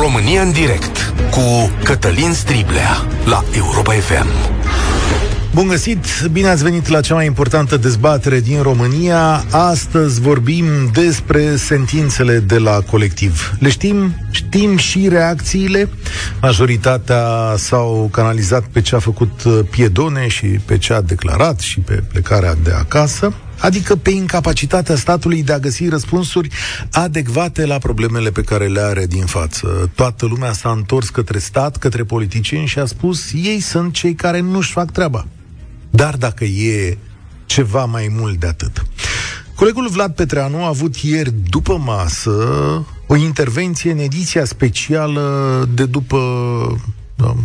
România în direct cu Cătălin Striblea la Europa FM. Bun găsit! Bine ați venit la cea mai importantă dezbatere din România. Astăzi vorbim despre sentințele de la Colectiv. Le știm? Știm și reacțiile. Majoritatea s-au canalizat pe ce a făcut Piedone și pe ce a declarat și pe plecarea de acasă, adică pe incapacitatea statului de a găsi răspunsuri adecvate la problemele pe care le are din față. Toată lumea s-a întors către stat, către politicieni și a spus: ei sunt cei care nu-și fac treaba. Dar dacă e ceva mai mult de atât. Colegul Vlad Petreanu a avut ieri după masă o intervenție în ediția specială de după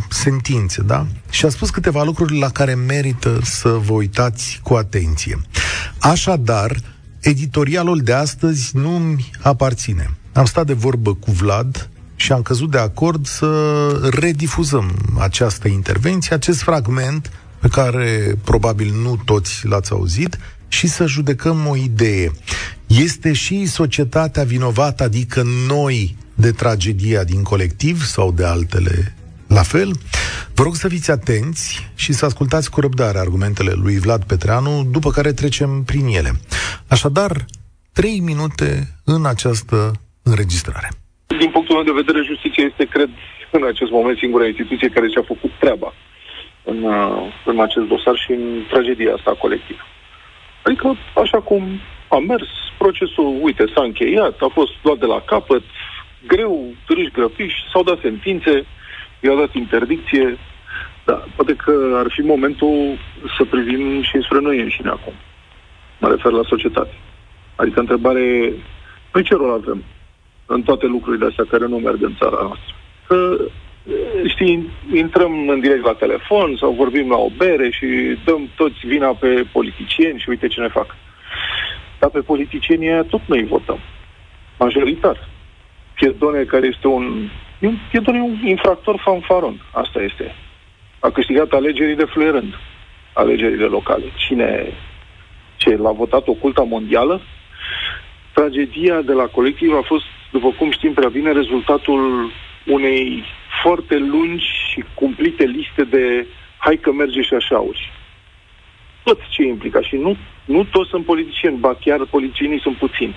sentințe, da? Și a spus câteva lucruri la care merită să vă uitați cu atenție. Așadar, editorialul de astăzi nu-mi aparține. Am stat de vorbă cu Vlad și am căzut de acord să redifuzăm această intervenție, acest fragment pe care probabil nu toți l-ați auzit, și să judecăm o idee. Este și societatea vinovată, adică noi, de tragedia din Colectiv sau de altele la fel? Vă rog să fiți atenți și să ascultați cu răbdare argumentele lui Vlad Petreanu, după care trecem prin ele. Așadar, 3 minute în această înregistrare. Din punctul meu de vedere, justiția este, cred, în acest moment singura instituție care și-a făcut treaba în acest dosar și în tragedia asta colectivă. Adică, așa cum a mers procesul, uite, s-a încheiat, a fost luat de la capăt, greu, târâși grăpiși, s-au dat sentințe, i-au dat interdicție, dar poate că ar fi momentul să privim și înspre noi înșine acum. Mă refer la societate. Adică întrebare, pe ce rol avem în toate lucrurile astea care nu merg în țara noastră? Că, știi, intrăm în direct la telefon sau vorbim la o bere și dăm toți vina pe politicieni și uite ce ne fac. Dar pe politicieni tot noi votăm. Majoritar. Piedone, care este un infractor fanfaron. Asta este. A câștigat alegerile fluierând. Alegerile locale. Ce l-a votat o culta mondială? Tragedia de la Colectiv a fost, după cum știm prea bine, rezultatul unei foarte lungi și cumplite liste de hai că merge și așa-uri. Toți cei implicați. Și nu toți sunt politicieni, ba chiar politicienii sunt puțini.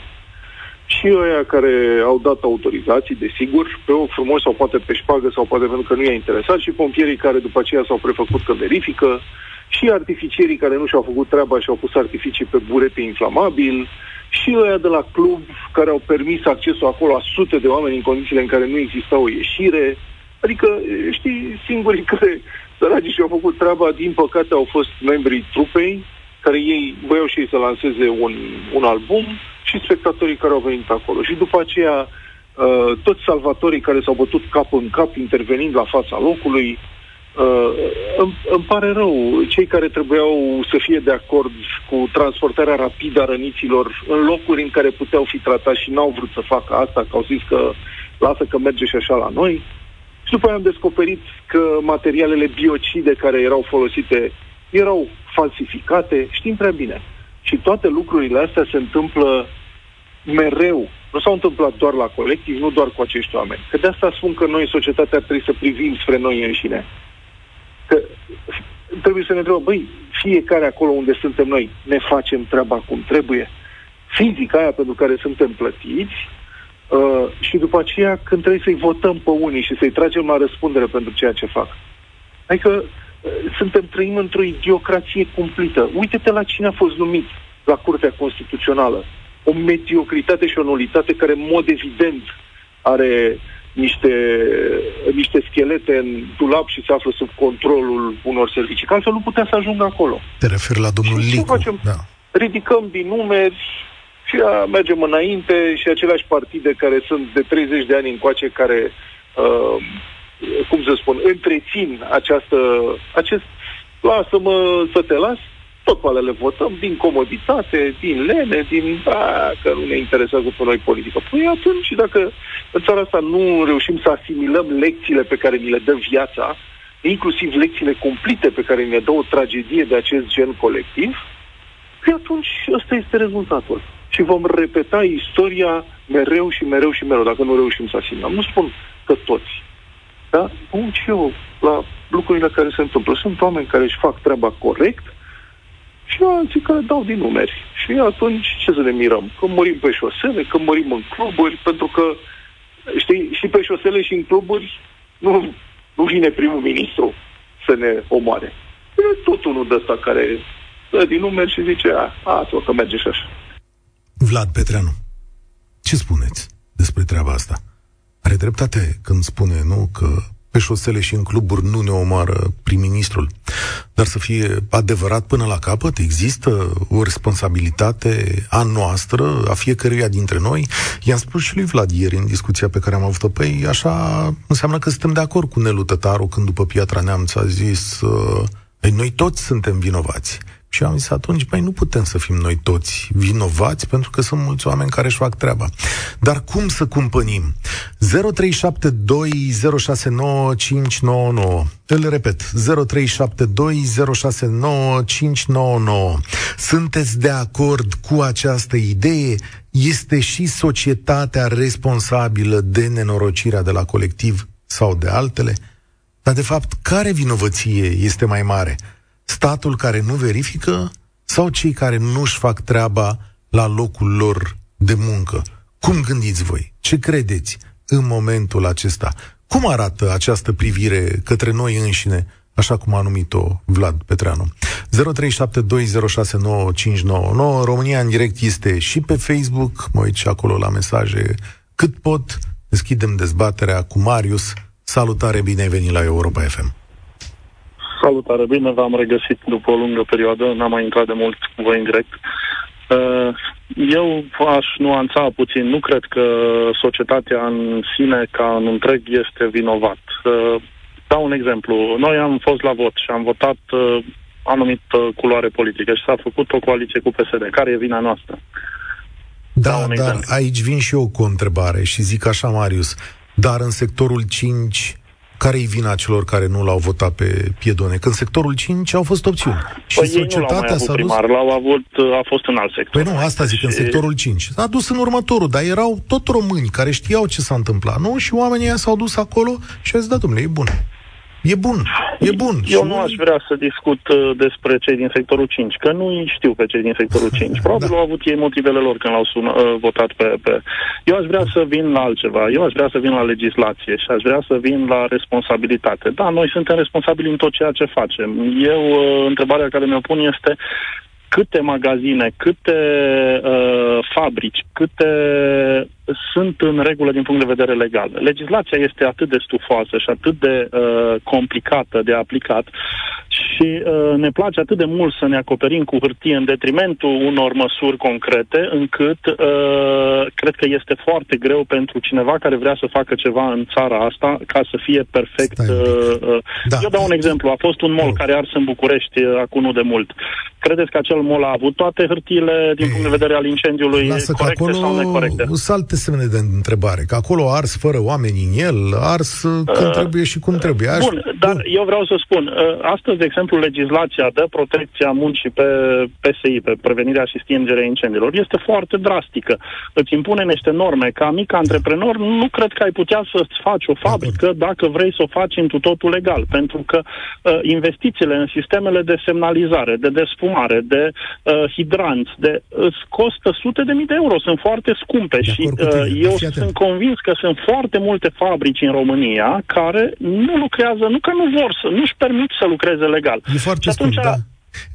Și ăia care au dat autorizații, desigur, pe o frumos sau poate pe șpagă sau poate pentru că nu i-a interesat, și pompierii care după aceea s-au prefăcut că verifică, și artificierii care nu și-au făcut treaba și au pus artificii pe burete inflamabil, și ăia de la club care au permis accesul acolo a sute de oameni în condițiile în care nu exista o ieșire. Adică, știi, singurii care, săracii, și-au făcut treaba, din păcate, au fost membrii trupei, care ei voiau și ei să lanseze un album, și spectatorii care au venit acolo. Și după aceea, toți salvatorii care s-au bătut cap în cap, intervenind la fața locului. Îmi pare rău, cei care trebuiau să fie de acord cu transportarea rapidă a răniților în locuri în care puteau fi tratați și n-au vrut să facă asta, că au zis că lasă că merge și așa la noi. Și după aia am descoperit că materialele biocide care erau folosite erau falsificate, știm prea bine. Și toate lucrurile astea se întâmplă mereu. Nu s-au întâmplat doar la Colectiv, nu doar cu acești oameni. Că de asta spun că noi, societatea, trebuie să privim spre noi înșine. Că trebuie să ne întrebăm, fiecare acolo unde suntem noi, ne facem treaba cum trebuie? Fizica aia pentru care suntem plătiți, și după aceea când trebuie să-i votăm pe unii și să-i tragem la răspundere pentru ceea ce fac. Adică trăim într-o idiocrație cumplită. Uite-te la cine a fost numit la Curtea Constituțională. O mediocritate și o nulitate care, în mod evident, are niște schelete în dulap și se află sub controlul unor servicii. Că altfel nu putea să ajungă acolo. Te referi la domnul Liviu. Da. Ridicăm din numeri și mergem înainte, și aceleași partide care sunt de 30 de ani încoace, care... cum să spun, întrețin acest lasă-mă să te las, tot pe alea le votăm din comoditate, din lene, că nu ne interesează pe noi politică. Păi atunci, dacă în țara asta nu reușim să asimilăm lecțiile pe care ni le dă viața, inclusiv lecțiile cumplite pe care ni le dă o tragedie de acest gen colectiv, păi atunci ăsta este rezultatul. Și vom repeta istoria mereu și mereu și mereu, dacă nu reușim să asimilăm. Nu spun că toți, dar pun și eu la lucrurile care se întâmplă. Sunt oameni care își fac treaba corect și alții care dau din numeri. Și atunci ce să ne mirăm? Că murim pe șosele, că murim în cluburi, pentru că, știi, și pe șosele și în cluburi nu vine primul ministru să ne omoare. E tot unul de ăsta care dă din numeri și zice, ați-o că merge și așa. Vlad Petreanu, ce spuneți despre treaba asta? Are dreptate când spune, nu, că pe șosele și în cluburi nu ne omoară prim-ministrul. Dar să fie adevărat până la capăt, există o responsabilitate a noastră, a fiecăruia dintre noi. I-am spus și lui Vlad ieri în discuția pe care am avut-o, păi așa înseamnă că suntem de acord cu Nelu Tătaru când după Piatra Neamț a zis noi toți suntem vinovați. Și am zis atunci, nu putem să fim noi toți vinovați, pentru că sunt mulți oameni care își fac treaba. Dar cum să cumpănim? 0372069599. Îl repet, 0372069599. Sunteți de acord cu această idee? Este și societatea responsabilă de nenorocirea de la Colectiv sau de altele? Dar, de fapt, care vinovăție este mai mare? Statul care nu verifică sau cei care nu-și fac treaba la locul lor de muncă? Cum gândiți voi? Ce credeți în momentul acesta? Cum arată această privire către noi înșine, așa cum a numit-o Vlad Petreanu? 0372069599. România în direct este și pe Facebook. Mă uit și acolo la mesaje cât pot. Deschidem dezbaterea cu Marius. Salutare, bine ai venit la Europa FM. Salutare, bine, v-am regăsit după o lungă perioadă, n-am mai intrat de mult cu voi în direct. Eu aș nuanța puțin, nu cred că societatea în sine ca în întreg este vinovat. Dau un exemplu, noi am fost la vot și am votat anumită culoare politică și s-a făcut o coaliție cu PSD, care e vina noastră? Da, dar aici vin și eu cu o întrebare și zic așa, Marius, dar în sectorul 5... care-i vina celor care nu l-au votat pe Piedone? Că în sectorul 5 au fost opțiuni. Și păi societatea s-a dus... a fost în alt sector. Păi nu, asta zic, și... în sectorul 5. S-a dus în următorul, dar erau tot români care știau ce s-a întâmplat, nu? Și oamenii aia s-au dus acolo și au zis, da, dom'le, e bun. E bun. Eu nu aș vrea să discut despre cei din sectorul 5, că nu îi știu pe cei din sectorul 5. Probabil au avut ei motivele lor când l-au votat pe... Eu aș vrea să vin la altceva. Eu aș vrea să vin la legislație și aș vrea să vin la responsabilitate. Da, noi suntem responsabili în tot ceea ce facem. Eu, întrebarea care mi-o pun este... câte magazine, câte fabrici, câte sunt în regulă din punct de vedere legal. Legislația este atât de stufoasă și atât de complicată de aplicat și ne place atât de mult să ne acoperim cu hârtie în detrimentul unor măsuri concrete, încât cred că este foarte greu pentru cineva care vrea să facă ceva în țara asta ca să fie perfect. Da. Eu dau un exemplu. A fost un mall care ars în București acum nu de mult. Credeți că acel mall a avut toate hârtiile din punct de vedere al incendiului corecte sau necorecte? Lasă că alte semne de întrebare, că acolo a ars fără oameni în el, a ars când trebuie și cum trebuie. Bun, dar eu vreau să spun, astăzi, de exemplu, legislația de protecție a muncii pe PSI, pe prevenirea și stingerea incendiilor, este foarte drastică. Îți impune niște norme. Ca mic antreprenor, nu cred că ai putea să-ți faci o fabrică dacă vrei să o faci întru totul legal, pentru că investițiile în sistemele de semnalizare, de desfumare, de hidranți, îți costă sute de mii de euro, sunt foarte scumpe de și eu sunt convins că sunt foarte multe fabrici în România care nu lucrează, nu că nu vor să, nu-și permit să lucreze legal. E foarte scump, da.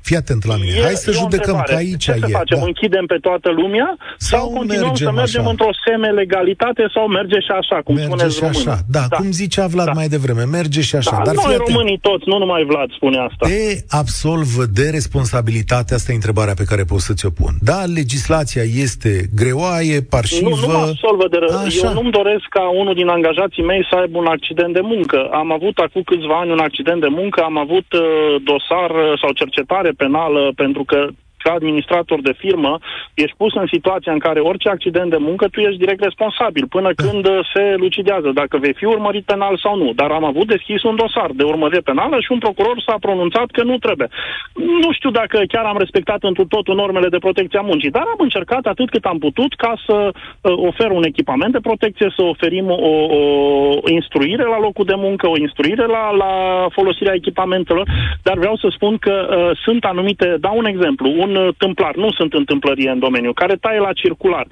Fii atent la mine. Hai să judecăm întrebare. Că aici ce e. Ce facem? Da. Închidem pe toată lumea? Sau continuăm mergem așa? Într-o semi-legalitate sau merge și așa, cum spuneți românii? Da, cum zicea Vlad mai devreme, merge și așa. Da. Dar noi românii toți, nu numai Vlad spune asta. Te absolvă de responsabilitate, asta e întrebarea pe care pot să-ți o pun. Da, legislația este greoaie, parșivă. Nu mă absolvă de rău. Eu nu-mi doresc ca unul din angajații mei să aibă un accident de muncă. Am avut acum câțiva ani un accident de muncă, am avut dosar sau cercetare penală, pentru că ca administrator de firmă, ești pus în situația în care orice accident de muncă tu ești direct responsabil, până când se lucidează dacă vei fi urmărit penal sau nu. Dar am avut deschis un dosar de urmărire penală și un procuror s-a pronunțat că nu trebuie. Nu știu dacă chiar am respectat întru totul normele de protecție a muncii, dar am încercat atât cât am putut ca să ofer un echipament de protecție, să oferim o instruire la locul de muncă, o instruire la folosirea echipamentelor, dar vreau să spun că sunt anumite, dau un exemplu, un tâmplar, nu sunt întâmplărie în domeniu, care taie la circular.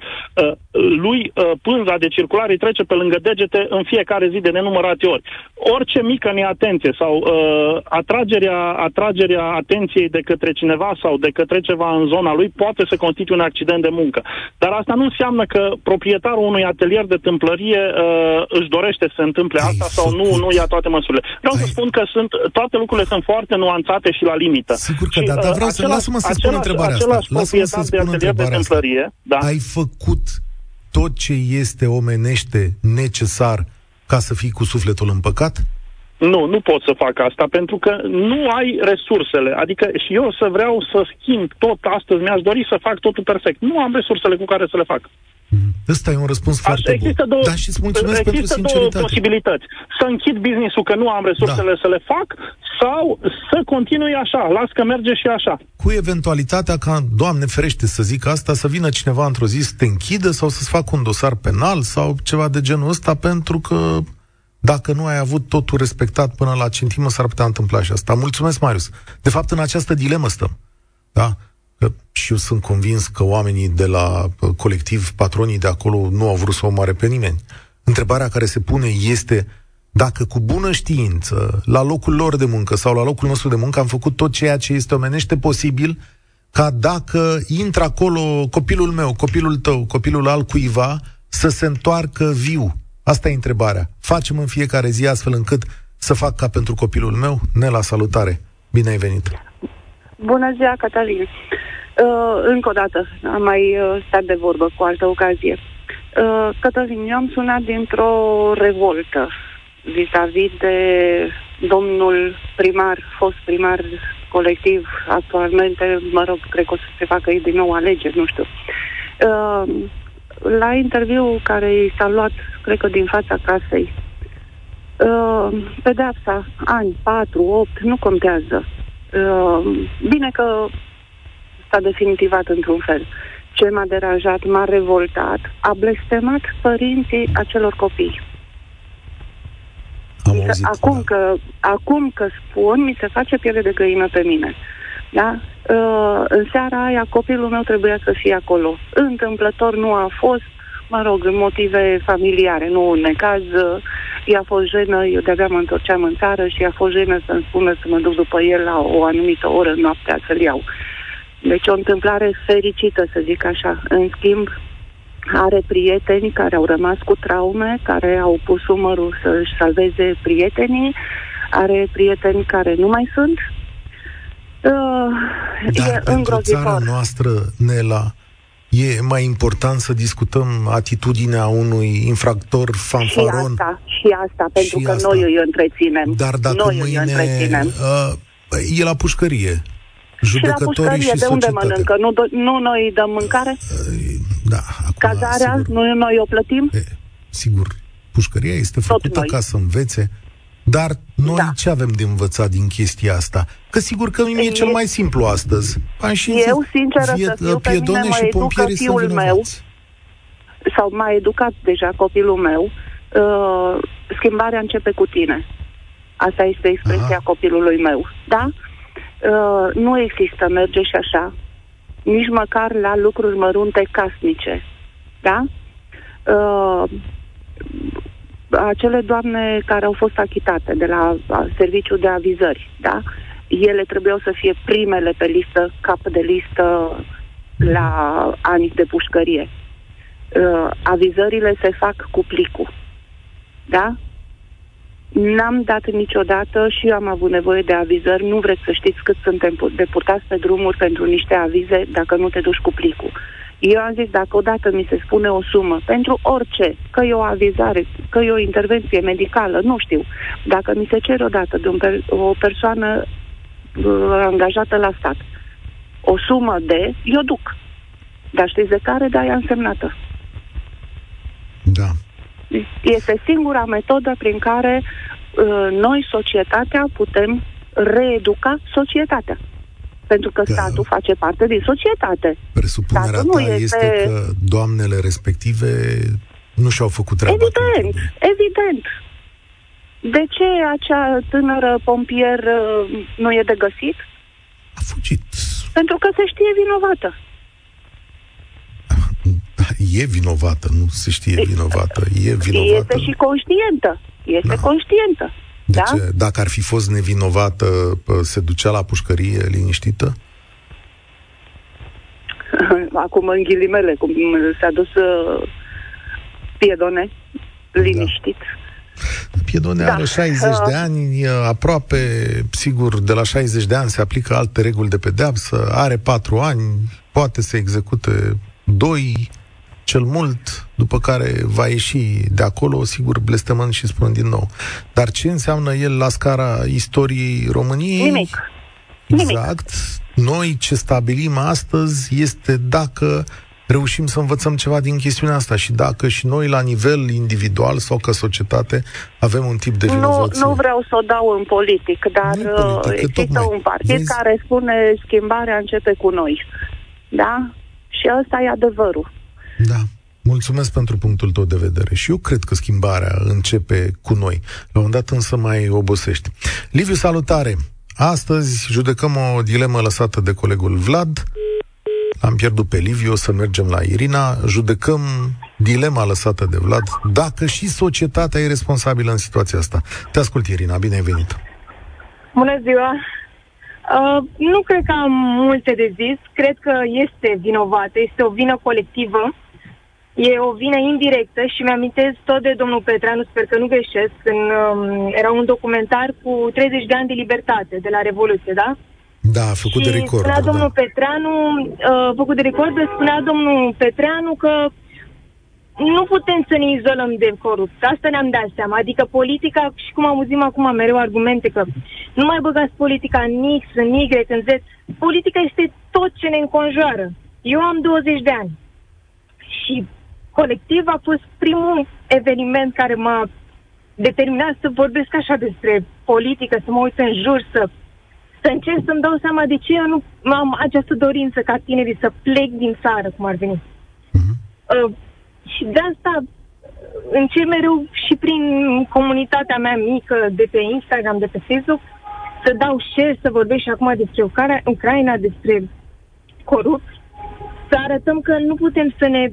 Lui pânza de circular îi trece pe lângă degete în fiecare zi de nenumărate ori. Orice mică neatenție sau atragerea atenției de către cineva sau de către ceva în zona lui poate să constituie un accident de muncă. Dar asta nu înseamnă că proprietarul unui atelier de tâmplărie își dorește să se întâmple asta sau nu ia toate măsurile. Vreau să spun că toate lucrurile sunt foarte nuanțate și la limită. Sigur că și, dar vreau să lasă-mă să spun întrebarea asta. Proprietar de atelier de tâmplărie, da? Ai făcut tot ce este omenește necesar ca să fii cu sufletul împăcat? Nu, nu pot să fac asta, pentru că nu ai resursele. Adică și eu să vreau să schimb tot astăzi, mi-aș dori să fac totul perfect. Nu am resursele cu care să le fac. Ăsta e un răspuns foarte bun. Dar și îți mulțumesc pentru sinceritate. Există două posibilități. Să închid business-ul că nu am resursele să le fac sau să continui așa, las că merge și așa. Cu eventualitatea ca, Doamne ferește să zic asta, să vină cineva într-o zi să te închidă sau să-ți facă un dosar penal sau ceva de genul ăsta, pentru că dacă nu ai avut totul respectat până la centimă, s-ar putea întâmpla și asta. Mulțumesc, Marius. De fapt, în această dilemă stăm. Da? Și eu sunt convins că oamenii de la Colectiv, patronii de acolo, nu au vrut să omoare pe nimeni. Întrebarea care se pune este dacă cu bună știință, la locul lor de muncă sau la locul nostru de muncă, am făcut tot ceea ce este omenește posibil, ca dacă intră acolo copilul meu, copilul tău, copilul altcuiva, să se întoarcă viu. Asta e întrebarea. Facem în fiecare zi astfel încât să fac ca pentru copilul meu? Nela, salutare! Bine ai venit! Bună ziua, Cătălin! Încă o dată am mai stat de vorbă cu altă ocazie. Cătălin, eu am sunat dintr-o revoltă vis-a-vis de domnul primar, fost primar Colectiv, actualmente, mă rog, cred că o să se facă ei din nou alegeri, nu știu. La interviu care i s-a luat, cred că din fața casei, pedeapsa, ani, 4, 8, nu contează. Bine că s-a definitivat într-un fel. Ce m-a deranjat, m-a revoltat, a blestemat părinții acelor copii. Acum că spun, mi se face piele de găină pe mine. Da? În seara aia copilul meu trebuia să fie acolo. Întâmplător nu a fost, mă rog, motive familiare, nu în necaz. I-a fost jenă, eu de-abia mă întorceam în țară și i-a fost jenă să-mi spună să mă duc după el la o anumită oră noaptea să-l iau. Deci o întâmplare fericită, să zic așa. În schimb, are prieteni care au rămas cu traume, care au pus umărul să-și salveze prietenii, are prieteni care nu mai sunt. Dar pentru țara noastră, Nela, e mai important să discutăm atitudinea unui infractor fanfaron. Și asta pentru că asta. Noi îi întreținem. Dar dacă noi mâine îi întreținem. E la pușcărie. Judecătorii și societatea. De unde mănâncă? Nu noi dăm mâncare? Da. Cazarea? Sigur. Nu noi o plătim? Sigur. Pușcăria este făcută ca să învețe. Dar noi ce avem de învățat din chestia asta? Că sigur că mie e cel mai simplu astăzi. Eu, sincer, să fiu, pe mine mă educă fiul meu, sau m-a educat deja copilul meu, schimbarea începe cu tine. Asta este expresia copilului meu. Da? Nu există merge și așa, nici măcar la lucruri mărunte casnice. Da? Acele doamne care au fost achitate de la serviciul de avizări, da? Ele trebuiau să fie primele pe listă, cap de listă la ani de pușcărie. Avizările se fac cu plicul. Da? N-am dat niciodată și eu am avut nevoie de avizări. Nu vreți să știți cât suntem deputați pe drumuri pentru niște avize dacă nu te duci cu plicul. Eu am zis, dacă odată mi se spune o sumă, pentru orice, că e o avizare, că e o intervenție medicală, nu știu, dacă mi se cere odată de o persoană angajată la stat, o sumă de, eu duc. Dar știți de care? Da, e însemnată. Da. Este singura metodă prin care noi, societatea, putem reeduca societatea. Pentru că statul face parte din societate. Presupunerea ta este că doamnele respective nu și-au făcut treaba. Evident, evident. De ce acea tânără pompier nu e de găsit? A fugit. Pentru că se știe vinovată. E vinovată, nu se știe vinovată. E vinovată. Este și conștientă. Este conștientă. Deci, da? Dacă ar fi fost nevinovată, se ducea la pușcărie liniștită? Acum, în ghilimele, cum s-a dus Piedone, liniștit. Da. Piedone are 60 de ani, aproape, sigur, de la 60 de ani se aplică alte reguli de pedeapsă, are 4 ani, poate să execute 2, cel mult, după care va ieși de acolo, sigur, blestemând și spun din nou. Dar ce înseamnă el la scara istoriei României? Nimic. Exact. Nimic. Noi ce stabilim astăzi este dacă reușim să învățăm ceva din chestiunea asta și dacă și noi, la nivel individual sau ca societate, avem un tip de vinovăție. Nu vreau să o dau în politic, dar există un partid care spune schimbarea începe cu noi. Da? Și ăsta e adevărul. Da, mulțumesc pentru punctul tău de vedere. Și eu cred că schimbarea începe cu noi. La un dat însă mai obosești. Liviu, salutare! Astăzi judecăm o dilemă lăsată de colegul Vlad. L-am pierdut pe Liviu, o să mergem la Irina. Judecăm dilema lăsată de Vlad. Dacă și societatea e responsabilă în situația asta. Te ascult, Irina, bine ai venit! Bună ziua! Nu cred că am multe de zis. Cred că este vinovată. Este o vină colectivă. E o vină indirectă și mi-amintesc tot de domnul Petreanu, sper că nu greșesc, când era un documentar cu 30 de ani de libertate de la Revoluție, da? Da, a făcut de record. Spunea domnul Petreanu, făcut de record, spunea domnul Petreanu că nu putem să ne izolăm de corupție. Asta ne-am dat seama. Adică politica, și cum auzim acum mereu argumente că nu mai băgați politica în X, în Y, în Z. Politica este tot ce ne înconjoară. Eu am 20 de ani și Colectiv a fost primul eveniment care m-a determinat să vorbesc așa despre politică, să mă uit în jur, să încerc să-mi dau seama de ce eu nu am această dorință ca tinerii să plec din țară, cum ar veni. Și de asta încerc mereu și prin comunitatea mea mică de pe Instagram, de pe Facebook, să dau share, să vorbesc și acum despre Ucraina, despre corupți, să arătăm că nu putem să ne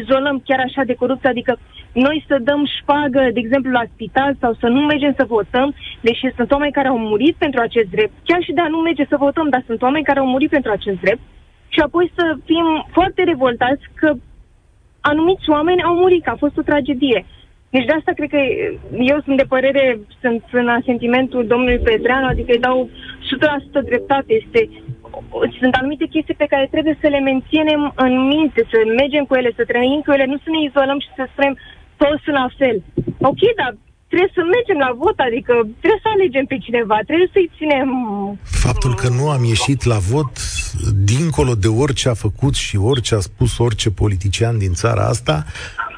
izolăm chiar așa de corupție, adică noi să dăm șpagă, de exemplu, la spital sau să nu mergem să votăm, deși sunt oameni care au murit pentru acest drept, chiar și de a nu merge să votăm, dar sunt oameni care au murit pentru acest drept și apoi să fim foarte revoltați că anumiți oameni au murit, că a fost o tragedie. Deci de asta cred că eu sunt de părere, sunt în asentimentul domnului Petreanu, adică îi dau 100% dreptate, sunt anumite chestii pe care trebuie să le menținem în minte, să mergem cu ele, să trăim cu ele, nu să ne izolăm și să spunem toți la fel. Ok, dar trebuie să mergem la vot, adică trebuie să alegem pe cineva, trebuie să-i ținem... Faptul că nu am ieșit la vot, dincolo de orice a făcut și orice a spus orice politician din țara asta,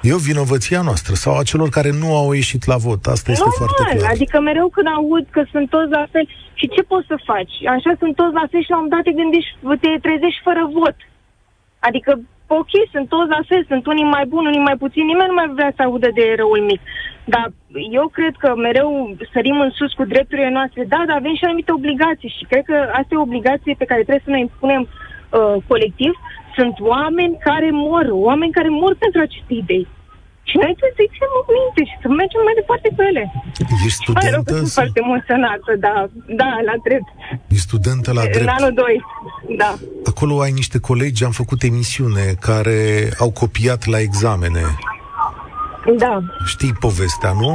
e o vinovăția noastră sau a celor care nu au ieșit la vot. Asta este foarte clar. Adică mereu când aud că sunt toți la fel și ce poți să faci? Așa sunt toți la fel și la un dat te trezești fără vot. Adică, ok, sunt toți la fel, sunt unii mai buni, unii mai puțini, nimeni nu mai vrea să audă de răul mic. Dar eu cred că mereu sărim în sus cu drepturile noastre, dar avem și anumite obligații și cred că asta e o obligație pe care trebuie să ne impunem colectiv. Sunt oameni care mor, oameni care mor pentru aceste idei. Și noi trebuie să-i ținem în minte și să mergem mai departe cu ele. Ești studentă? Mă rog că sunt foarte emoționată, da, la drept. Ești studentă la drept. În anul 2, da. Acolo ai niște colegi, am făcut emisiune, care au copiat la examene. Da. Știi povestea, nu?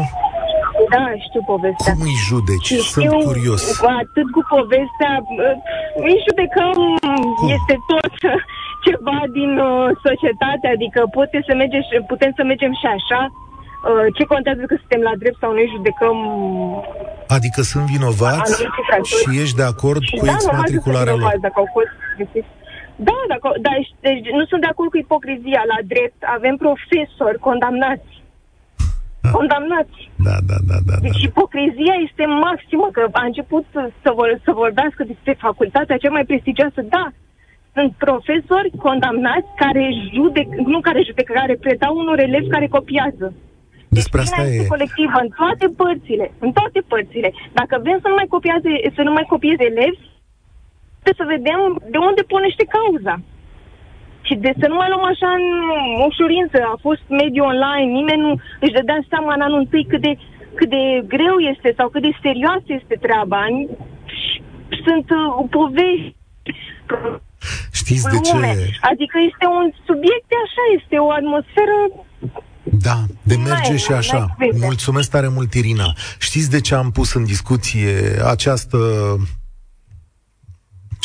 Da, știu povestea. Cum îi judeci? Și sunt curios. Atât cu povestea, îi judecăm, este tot... ceva din societate, adică putem să mergem și așa. Ce contează că suntem la drept sau noi judecăm Adică sunt vinovați și ești de acord cu exmatricularea lor? Da, deci nu sunt de acord cu ipocrizia la drept. Avem profesori condamnați. Da. Condamnați. Da. Deci ipocrizia este maximă, că a început să vorbească despre facultatea cea mai prestigioasă. Da, sunt profesori condamnați care predau unor elevi care copiază. Despre asta este colectivă în toate părțile, Dacă vrem să nu mai copieze elevi, trebuie să vedem de unde pornește cauza. Și de să nu mai luăm așa în ușurință. A fost mediul online, nimeni nu își dădea seama în anul întâi cât de greu este sau cât de serioasă este treaba. Sunt povești. Știți de ce? Adică este un subiect de așa, este o atmosferă... Da, de merge și așa. Mulțumesc tare mult, Irina. Știți de ce am pus în discuție această...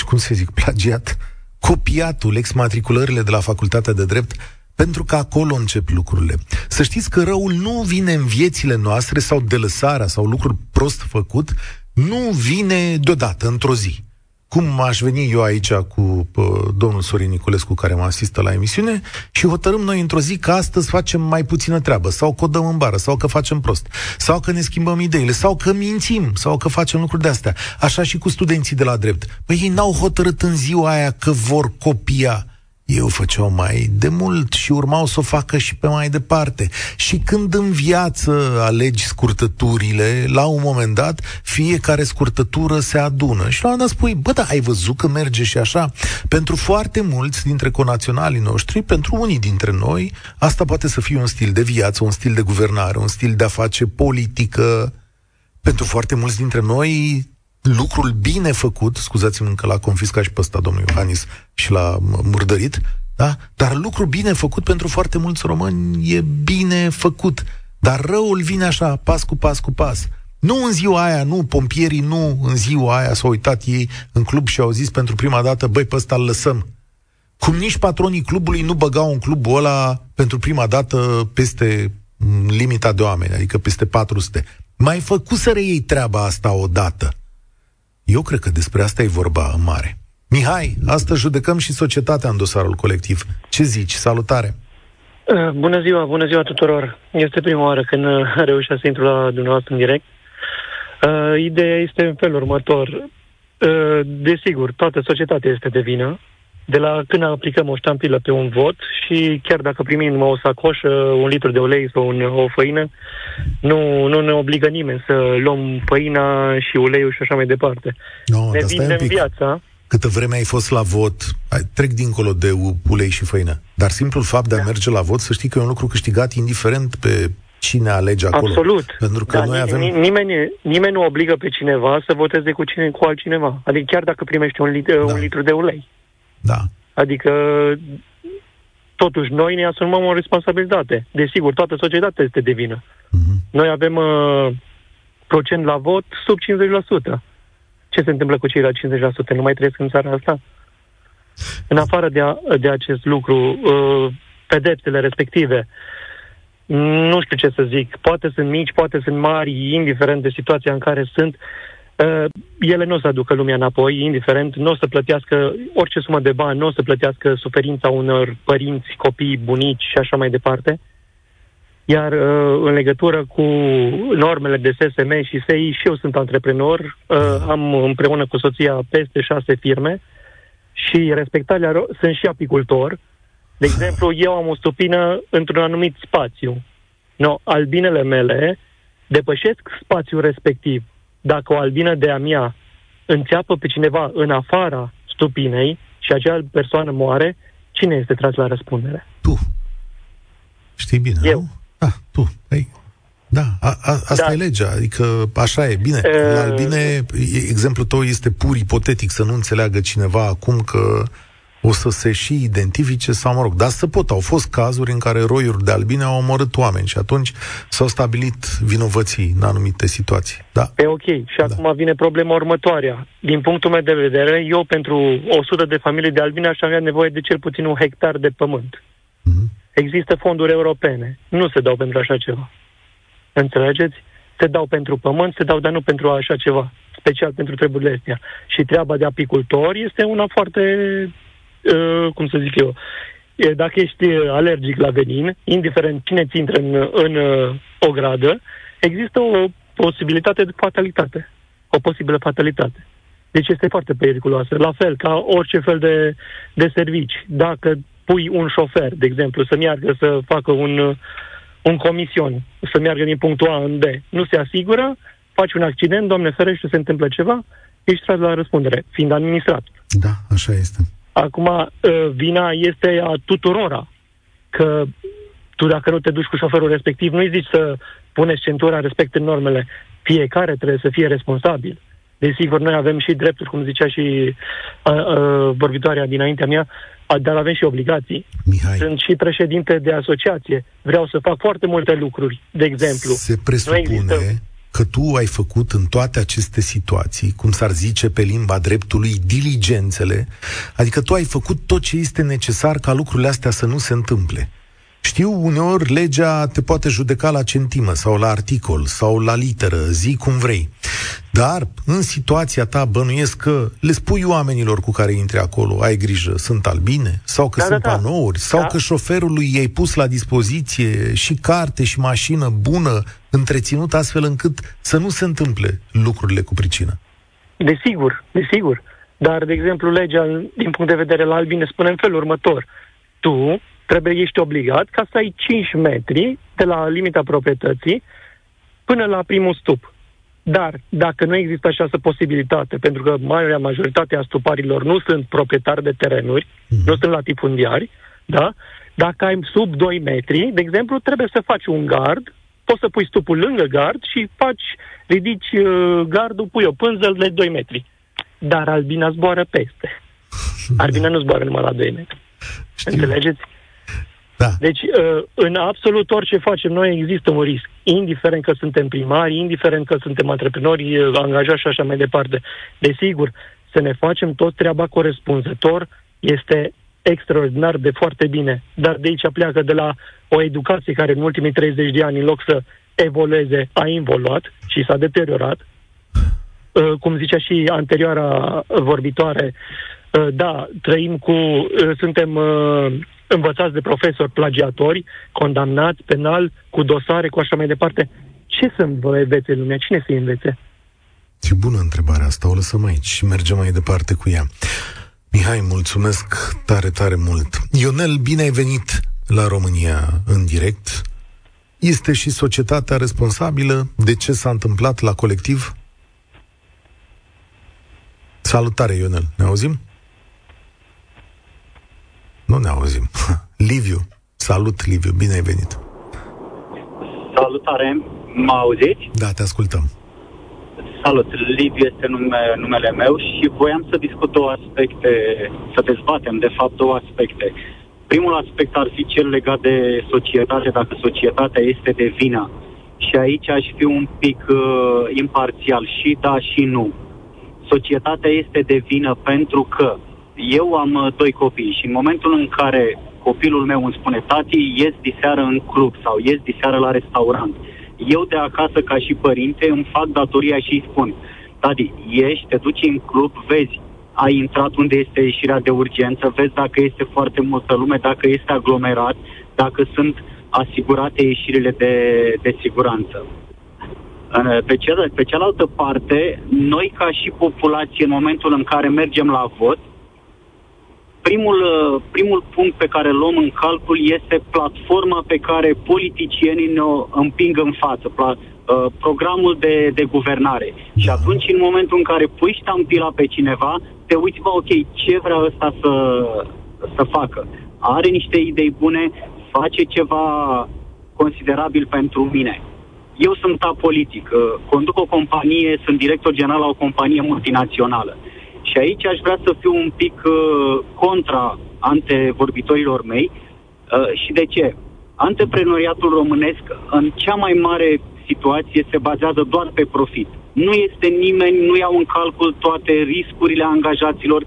cum să zic, plagiat? Copiatul, exmatriculările de la Facultatea de Drept, pentru că acolo încep lucrurile. Să știți că răul nu vine în viețile noastre, sau delăsarea, sau lucruri prost făcut, nu vine deodată, într-o zi. Cum aș veni eu aici cu domnul Sorin Niculescu, care mă asistă la emisiune, și hotărâm noi într-o zi că astăzi facem mai puțină treabă, sau că o dăm în bară, sau că facem prost, sau că ne schimbăm ideile, sau că mințim, sau că facem lucruri de-astea. Așa și cu studenții de la drept. Păi ei n-au hotărât în ziua aia că vor copia. Ei o făceau mai de mult și urmau să o facă și pe mai departe. Și când în viață alegi scurtăturile, la un moment dat, fiecare scurtătură se adună. Și la un moment dat spui, bă, da, ai văzut că merge și așa? Pentru foarte mulți dintre conaționalii noștri, pentru unii dintre noi, asta poate să fie un stil de viață, un stil de guvernare, un stil de a face politică. Pentru foarte mulți dintre noi... lucrul bine făcut, scuzați-mă că l-a confiscat și pe ăsta domnul Iohannis și l-a murdărit, da? Dar lucrul bine făcut pentru foarte mulți români e bine făcut, dar răul vine așa, pas cu pas cu pas. Nu în ziua aia, nu, pompierii nu în ziua aia s-au uitat ei în club și au zis pentru prima dată, băi, pe ăsta îl lăsăm. Cum nici patronii clubului nu băgau în clubul ăla pentru prima dată peste limita de oameni, adică peste 400. Mai făcuseră ei treaba asta odată. Eu cred că despre asta e vorba în mare. Mihai, astăzi judecăm și societatea în dosarul Colectiv. Ce zici? Salutare! Bună ziua tuturor! Este prima oară când reușesc să intru la dumneavoastră în direct. Ideea este în felul următor. Desigur, toată societatea este de vină. De la când aplicăm o ștampilă pe un vot și chiar dacă primim numai o sacoșă, un litru de ulei sau o făină, nu ne obligă nimeni să luăm făina și uleiul și așa mai departe. No, ne vindem viața. Câtă vreme ai fost la vot, trec dincolo de ulei și făină. Dar simplul fapt de a merge la vot, să știi că e un lucru câștigat indiferent pe cine alege acolo. Absolut. Pentru că noi avem... nimeni nu obligă pe cineva să voteze cu altcineva. Adică chiar dacă primești un litru de ulei. Da. Adică, totuși, noi ne asumăm o responsabilitate. Desigur, toată societatea este de vină. Mm-hmm. Noi avem procent la vot sub 50%. Ce se întâmplă cu ceilalți 50%? Nu mai trăiesc în țara asta? În afară de acest lucru, pedepsele respective, nu știu ce să zic, poate sunt mici, poate sunt mari, indiferent de situația în care sunt, ele nu o să aducă lumea înapoi, indiferent, nu o să plătească orice sumă de bani, nu o să plătească suferința unor părinți, copii, bunici și așa mai departe. Iar în legătură cu normele de SSM și SEI, și eu sunt antreprenor, am împreună cu soția peste 6 firme și respectarea sunt și apicultor. De exemplu, eu am o stupină într-un anumit spațiu. No, albinele mele depășesc spațiul respectiv. Dacă o albină de-a mea înțeapă pe cineva în afara stupinei și acea persoană moare, cine este tras la răspundere? Tu. Știi bine, eu. Nu? Da, tu. Ei. Da, asta da. E legea, adică așa e, bine. La albine, exemplul tău este pur ipotetic, să nu înțeleagă cineva acum că o să se și identifice sau, mă rog, dar să pot. Au fost cazuri în care roiuri de albine au omorât oameni și atunci s-au stabilit vinovății în anumite situații. Da. E ok. Și acum vine problema următoarea. Din punctul meu de vedere, eu pentru 100 de familii de albine aș avea nevoie de cel puțin un hectar de pământ. Mm-hmm. Există fonduri europene. Nu se dau pentru așa ceva. Înțelegeți? se dau pentru pământ, se dau, dar nu pentru așa ceva, special pentru treburile astea. Și treaba de apicultor este una foarte, cum să zic eu, dacă ești alergic la venin, indiferent cine ți intră în o gradă, există o posibilitate de fatalitate. O posibilă fatalitate. Deci este foarte periculoasă. La fel ca orice fel de servici. Dacă pui un șofer, de exemplu, să meargă să facă un comision, să meargă din punctul A în B, nu se asigură, faci un accident, Doamne ferește, se întâmplă ceva, ești tras la răspundere, fiind administrat. Da, așa este. Acum, vina este a tuturora, că tu dacă nu te duci cu șoferul respectiv, nu-i zici să puneți centura, respecte normele. Fiecare trebuie să fie responsabil. Desigur, noi avem și drepturi, cum zicea și vorbitoarea dinaintea mea, dar avem și obligații. Mihai. Sunt și președinte de asociație. Vreau să fac foarte multe lucruri. De exemplu, se presupune că tu ai făcut în toate aceste situații, cum s-ar zice pe limba dreptului, diligențele, adică tu ai făcut tot ce este necesar ca lucrurile astea să nu se întâmple. Știu, uneori legea te poate judeca la centimă sau la articol sau la literă, zi cum vrei. Dar în situația ta bănuiesc că le spui oamenilor cu care intri acolo, ai grijă, sunt albine sau că sunt panouri sau că șoferului i-ai pus la dispoziție și carte și mașină bună, întreținută astfel încât să nu se întâmple lucrurile cu pricină. Desigur, desigur. Dar, de exemplu, legea din punct de vedere la albine spune în felul următor. Tu ești obligat ca să ai 5 metri de la limita proprietății până la primul stup. Dar dacă nu există această posibilitate, pentru că marea majoritate a stuparilor nu sunt proprietari de terenuri, nu sunt latifundiari, da? Dacă ai sub 2 metri, de exemplu, trebuie să faci un gard, poți să pui stupul lângă gard și ridici gardul, pui o pânză de 2 metri. Dar albina zboară peste. Albina nu zboară numai la 2 metri. Știu. Înțelegeți? Da. Deci, în absolut orice facem noi există un risc, indiferent că suntem primari, indiferent că suntem antreprenori, angajați și așa mai departe. Desigur, să ne facem tot treaba corespunzător este extraordinar de foarte bine, dar de aici pleacă de la o educație care în ultimii 30 de ani, în loc să evolueze, a involuat și s-a deteriorat. Cum zicea și anterioara vorbitoare, da, suntem învățați de profesori plagiatori, condamnați penal, cu dosare, cu așa mai departe. Ce să învețe lumea? Cine să-i învețe? E bună întrebarea asta, o lăsăm aici și mergem mai departe cu ea. Mihai, mulțumesc tare, tare mult. Ionel, bine ai venit la România în direct. Este și societatea responsabilă de ce s-a întâmplat la Colectiv? Salutare, Ionel, ne auzim? Nu ne auzim. Liviu, salut, Liviu, bine ai venit. Salutare, mă auziți? Da, te ascultăm. Salut, Liviu este numele meu și voiam să discut două aspecte, să dezbatem, de fapt, două aspecte. Primul aspect ar fi cel legat de societate, dacă societatea este de vină. Și aici aș fi un pic imparțial, și da și nu. Societatea este de vină pentru că eu am 2 copii și în momentul în care copilul meu îmi spune tati, ies diseară în club sau ies diseară la restaurant, eu de acasă ca și părinte îmi fac datoria și îi spun tati, ieși, te duci în club, vezi, ai intrat unde este ieșirea de urgență, vezi dacă este foarte multă lume, dacă este aglomerat, dacă sunt asigurate ieșirile de siguranță. Pe cealaltă parte, noi ca și populație, în momentul în care mergem la vot, primul punct pe care luăm în calcul este platforma pe care politicienii ne-o împing în față, programul de guvernare. Da. Și atunci, în momentul în care pui ștampila pe cineva, te uiți, ok, ce vrea ăsta să facă? Are niște idei bune, face ceva considerabil pentru mine. Eu sunt apolitic, conduc o companie, sunt director general la o companie multinațională. Și aici aș vrea să fiu un pic contra antevorbitorilor mei. Și de ce? Antreprenoriatul românesc în cea mai mare situație se bazează doar pe profit. Nu este nimeni, nu iau în calcul toate riscurile angajaților,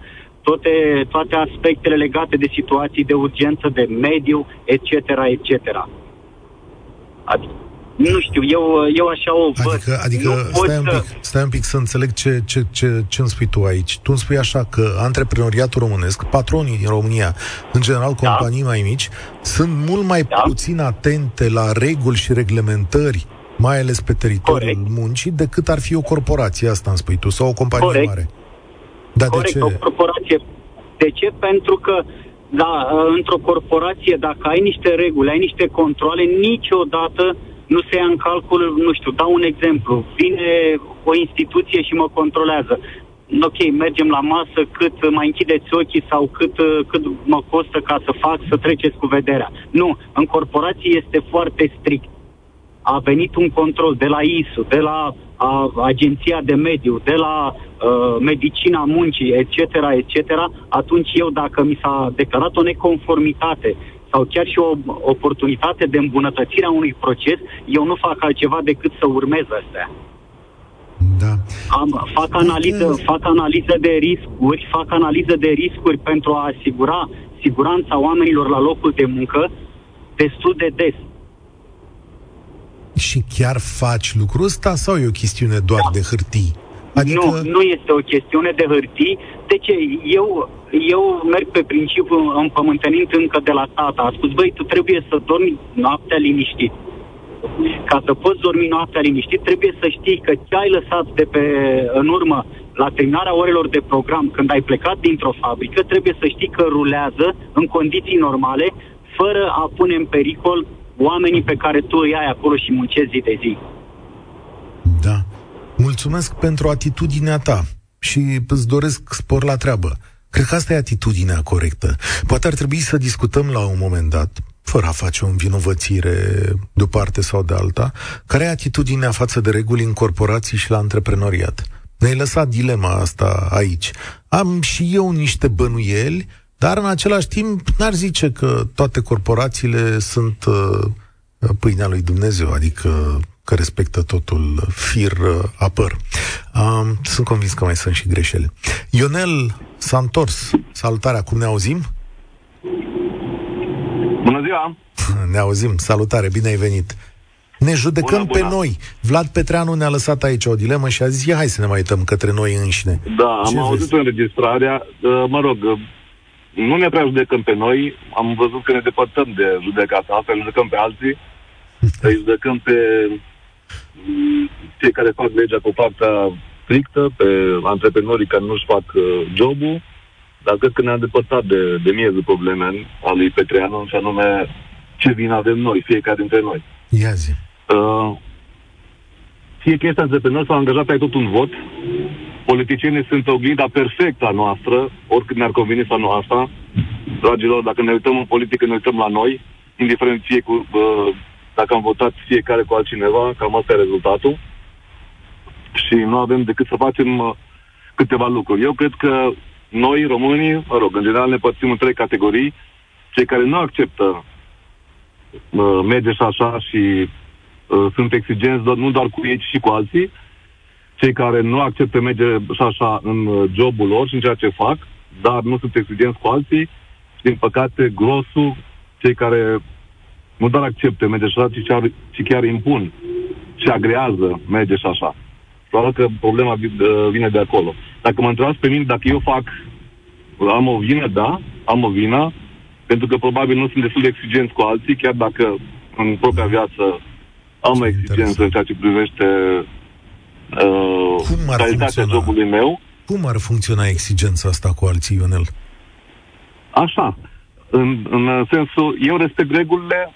toate aspectele legate de situații de urgență, de mediu, etc., etc. Adică Nu știu, eu așa o văd. Adică stai un pic să înțeleg ce îmi spui tu aici. Tu îmi spui așa că antreprenoriatul românesc, patronii din România, în general companii mai mici, sunt mult mai puțin atente la reguli și reglementări, mai ales pe teritoriul muncii, decât ar fi o corporație, asta îmi spui tu, sau o companie mare. Dar de ce? O corporație. De ce? Pentru că într-o corporație, dacă ai niște reguli, ai niște controle, niciodată nu se ia în calcul, nu știu, dau un exemplu, vine o instituție și mă controlează. Ok, mergem la masă, cât mai închideți ochii sau cât mă costă ca să fac, să treceți cu vederea. Nu, în corporație este foarte strict. A venit un control de la ISU, de la Agenția de Mediu, de la Medicina Muncii, etc., etc., atunci eu, dacă mi s-a declarat o neconformitate sau chiar și o oportunitate de îmbunătățire a unui proces, eu nu fac altceva decât să urmez astea. Da. Fac analiză de riscuri pentru a asigura siguranța oamenilor la locul de muncă destul de des. Și chiar faci lucrul ăsta sau e o chestiune doar de hârtii? Adică... Nu este o chestiune de hârtii. De ce? Eu merg pe principiu împământenind încă de la tata. A spus, băi, tu trebuie să dormi noaptea liniștit. Ca să poți dormi noaptea liniștit, trebuie să știi că ce ai lăsat în urmă la terminarea orelor de program, când ai plecat dintr-o fabrică, trebuie să știi că rulează în condiții normale, fără a pune în pericol oamenii pe care tu îi ai acolo și muncezi zi de zi. Da. Mulțumesc pentru atitudinea ta și îți doresc spor la treabă. Cred că asta e atitudinea corectă. Poate ar trebui să discutăm la un moment dat, fără a face o învinovățire de o parte sau de alta, care e atitudinea față de reguli în corporații și la antreprenoriat. Ne-ai lăsat dilema asta aici. Am și eu niște bănuieli, dar în același timp n-ar zice că toate corporațiile sunt pâinea lui Dumnezeu, adică că respectă totul fir a păr. Sunt convins că mai sunt și greșele. Ionel s-a întors. Salutare, cum ne auzim? Bună ziua! Ne auzim, salutare, bine ai venit. Ne judecăm pe noi. Vlad Petreanu ne-a lăsat aici o dilemă și a zis, hai să ne mai uităm către noi înșine. Da, am auzit înregistrarea, nu ne prea judecăm pe noi, am văzut că ne depărtăm de judecata asta, ne judecăm pe alții. Să-i judecăm pe cei care fac legea cu partea strictă, pe antreprenorii care nu-și fac jobul, dar cred că ne-a depărtat de miezul problemei al lui Petreanu, și anume ce vină avem noi, fiecare dintre noi. Ia zi. Fie că este antreprenor sau angajat, ai tot un vot. Politicienii sunt oglinda perfectă a noastră, oricât ne-ar conveni sau nu asta. Dragilor, dacă ne uităm în politică, ne uităm la noi, indiferent fie cu... dacă am votat fiecare cu altcineva, cam asta e rezultatul. Și nu avem decât să facem câteva lucruri. Eu cred că noi, românii, în general ne părțim în trei categorii. Cei care nu acceptă merge și așa și sunt exigenți, nu doar cu ei, ci și cu alții. Cei care nu acceptă merge și așa în jobul lor și în ceea ce fac, dar nu sunt exigenți cu alții. Și, din păcate, grosul, cei care... nu doar acceptă merge și așa, ci chiar impun și agrează merge și așa. Probabil că problema vine de acolo. Dacă mă întrebați pe mine, dacă eu fac, am o vină, am o vină, pentru că probabil nu sunt destul de exigenți cu alții, chiar dacă în propria viață am o exigență în ceea ce privește calitatea jobului meu. Cum ar funcționa exigența asta cu alții, Ionel? Așa, în sensul, eu respect regulile,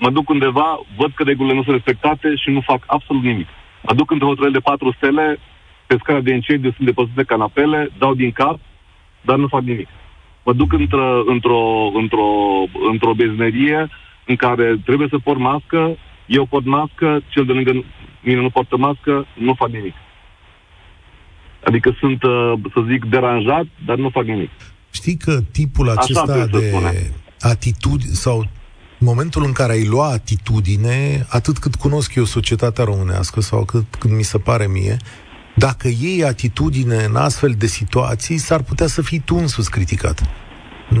mă duc undeva, văd că regulile nu sunt respectate și nu fac absolut nimic. Mă duc într-o hotel de 4 stele, pe scara de incendiu sunt depăsite canapele, dau din cap, dar nu fac nimic. Mă duc într-o beznerie în care trebuie să port mască, eu port mască, cel de lângă mine nu poartă mască, nu fac nimic. Adică sunt, să zic, deranjat, dar nu fac nimic. Știi că tipul acesta de atitudine sau... momentul în care ai lua atitudine, atât cât cunosc eu societatea românească sau cât mi se pare mie, dacă iei atitudine în astfel de situații, s-ar putea să fii tu însuți criticat.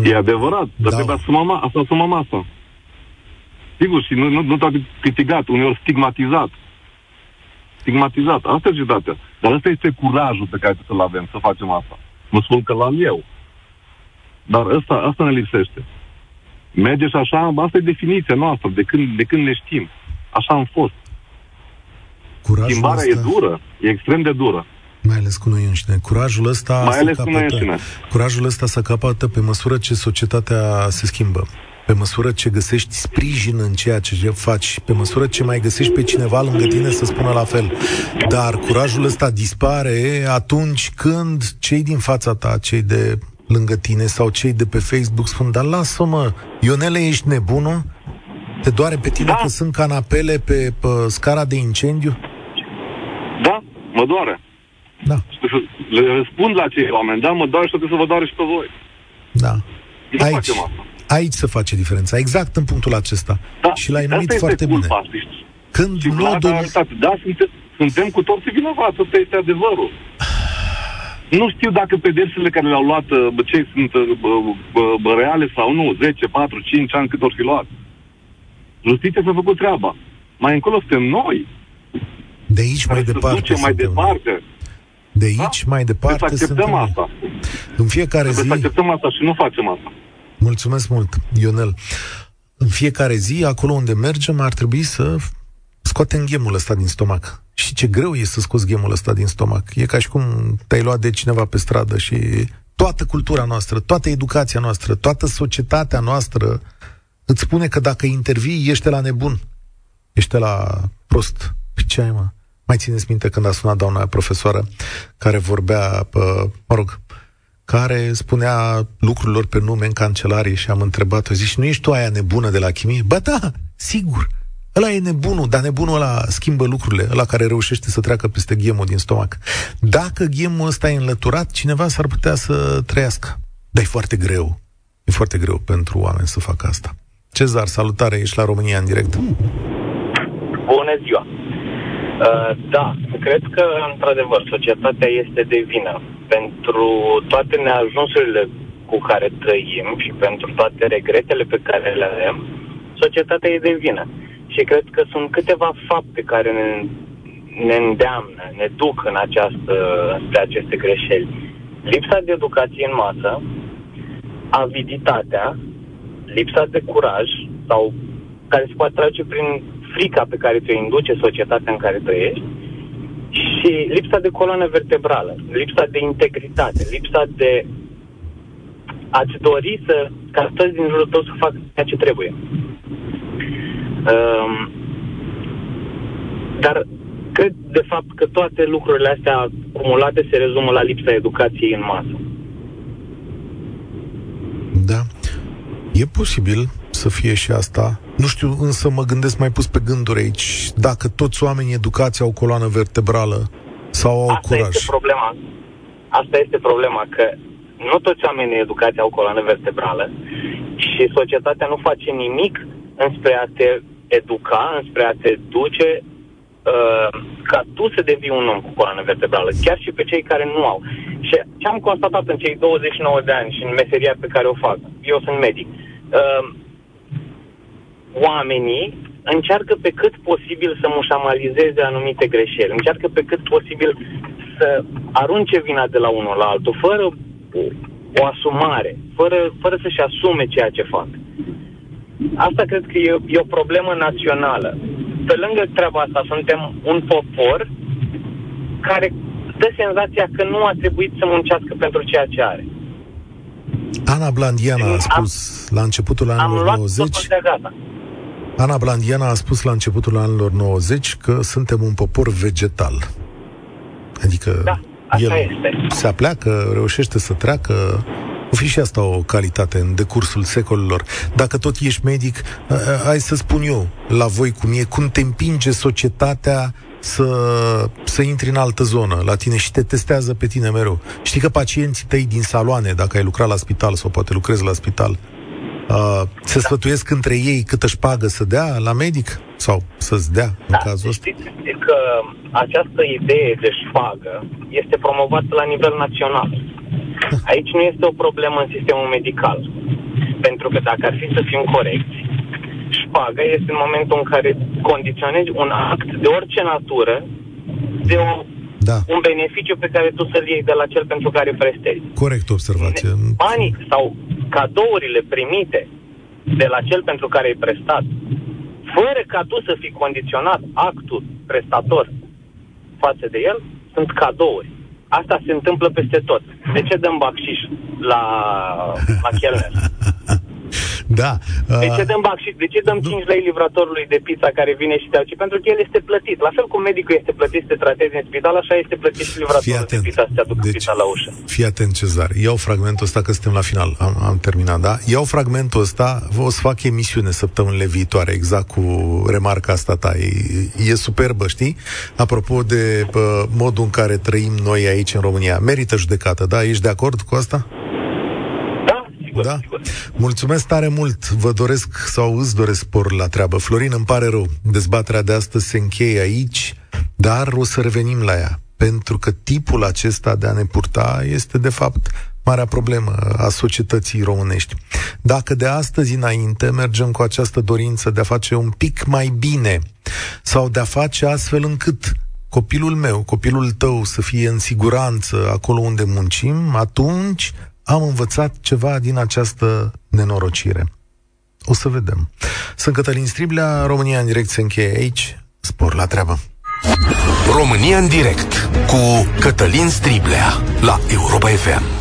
E adevărat, dar trebuie să asumăm asta. Sigur, și nu doar criticat, uneori stigmatizat. Stigmatizat, asta e cetatea. Dar ăsta este curajul pe care să-l avem, să facem asta. Nu spun că l-am eu. Dar asta ne lipsește. Merge și așa, asta e definiția noastră, de când ne știm. Așa am fost. Curajul schimbarea asta... e dură, e extrem de dură. Mai ales cu noi înșine. Curajul ăsta se capătă pe măsură ce societatea se schimbă. Pe măsură ce găsești sprijin în ceea ce faci, pe măsură ce mai găsești pe cineva lângă tine să spună la fel. Dar curajul ăsta dispare atunci când cei din fața ta, cei de lângă tine sau cei de pe Facebook spun: dar lasă-mă, Ionele, ești nebună? Te doare pe tine că sunt canapele pe scara de incendiu? Da, mă doare. Da. Le răspund la cei oameni, da, mă doare și trebuie să vă doare și pe voi. Da. Aici se face diferența, exact în punctul acesta. Da, și l-ai numit foarte bine. Când suntem cu toții vinovați, ăsta este adevărul. Nu știu dacă pedepsele care le-au luat cei sunt reale sau nu, 10, 4, 5 ani cât or fi luat. Justiția s-a făcut treaba. Mai încolo suntem noi. De aici mai departe. Să acceptăm asta. În fiecare zi. Să acceptăm asta și nu facem asta. Mulțumesc mult, Ionel. În fiecare zi, acolo unde mergem, ar trebui să scoatem ghemul ăsta din stomac. Și ce greu e să scoți ghemul ăsta din stomac. E ca și cum te-ai luat de cineva pe stradă și toată cultura noastră, toată educația noastră, toată societatea noastră îți spune că dacă intervii, ești la nebun. Ești la prost. Ce ai, mă? Mai țineți minte când a sunat doamna profesoară care vorbea, care spunea lucrurilor pe nume în cancelarie și am întrebat-o, zici, nu ești tu aia nebună de la chimie? Bă, da, sigur, ăla e nebunul, dar nebunul ăla schimbă lucrurile, ăla care reușește să treacă peste ghemul din stomac. Dacă ghemul ăsta e înlăturat, cineva s-ar putea să trăiască. Dar e foarte greu, pentru oameni să facă asta. Cezar, salutare, ești la România în direct. Bună ziua! Da, cred că, într-adevăr, societatea este de vină pentru toate neajunsurile cu care trăim și pentru toate regretele pe care le avem. Societatea e de vină. Și cred că sunt câteva fapte care ne îndeamnă, ne duc în spre aceste greșeli. Lipsa de educație în masă, aviditatea, lipsa de curaj, sau care se poate trage prin frica pe care ți-o induce societatea în care trăiești, și lipsa de coloană vertebrală, lipsa de integritate, lipsa de a-ți dori ca toți din jurul tău să facă ceea ce trebuie. Dar cred de fapt că toate lucrurile astea acumulate se rezumă la lipsa educației în masă. Da. E posibil să fie și asta. Nu știu, însă mă gândesc, mai pus pe gânduri aici, dacă toți oamenii educați au coloană vertebrală sau au curaj. Asta este problema, că nu toți oamenii educați au coloană vertebrală și societatea nu face nimic înspre a te educa, înspre a te duce ca tu să devii un om cu coloană vertebrală, chiar și pe cei care nu au. Și ce am constatat în cei 29 de ani și în meseria pe care o fac, eu sunt medic, oamenii încearcă pe cât posibil să mușamalizeze anumite greșeli, încearcă pe cât posibil să arunce vina de la unul la altul, fără o asumare, fără să-și asume ceea ce fac. Asta cred că e o problemă națională. Pe lângă treaba asta, suntem un popor care dă senzația că nu a trebuit să muncească pentru ceea ce are. Ana Blandiana a spus la începutul anilor 90. Ana Blandiana a spus la începutul anilor 90 că suntem un popor vegetal. Adică el se apleacă, reușește să treacă. O fi și asta o calitate în decursul secolilor. Dacă tot ești medic, hai să spun eu la voi cum e, cum te împinge societatea să intri în altă zonă la tine și te testează pe tine mereu. Știi că pacienții tăi din saloane, dacă ai lucrat la spital sau poate lucrezi la spital, se sfătuiesc între ei câtă își pagă să dea la medic sau să-ți dea în cazul ăsta. Știți că această idee de șpagă este promovată la nivel național. Aici nu este o problemă în sistemul medical, pentru că dacă ar fi să fim corecți, bagă este în momentul în care condiționezi un act de orice natură de o un beneficiu pe care tu să-l iei de la cel pentru care prestezi. Corect observație. Banii sau cadourile primite de la cel pentru care ai prestat, fără ca tu să fii condiționat actul prestator față de el, sunt cadouri. Asta se întâmplă peste tot. De ce dăm bacșiș la Chelner? Da. De ce dăm bacșiș? De ce dăm 5 lei livratorului de pizza care vine și te aduce? Pentru că el este plătit. La fel cum medicul este plătit să te trateze în spital, așa este plătit și livratorul de pizza să te aducă pizza la ușă. Fii atent, Cezar. Iau fragmentul ăsta, că suntem la final. Am terminat, da? Iau fragmentul ăsta, o să fac emisiune săptămânile viitoare, exact cu remarca asta ta. E superbă, știi? Apropo de modul în care trăim noi aici în România. Merită judecată, da? Ești de acord cu asta? Da? Mulțumesc tare mult. Vă doresc sau îți doresc spor la treabă. Florin, îmi pare rău. Dezbaterea de astăzi se încheie aici, dar o să revenim la ea. Pentru că tipul acesta de a ne purta este, de fapt, marea problemă a societății românești. Dacă de astăzi înainte mergem cu această dorință de a face un pic mai bine sau de a face astfel încât copilul meu, copilul tău să fie în siguranță acolo unde muncim, atunci am învățat ceva din această nenorocire. O să vedem. Sunt Cătălin Striblea, România în direct se încheie aici. Spor la treabă! România în direct cu Cătălin Striblea la Europa FM.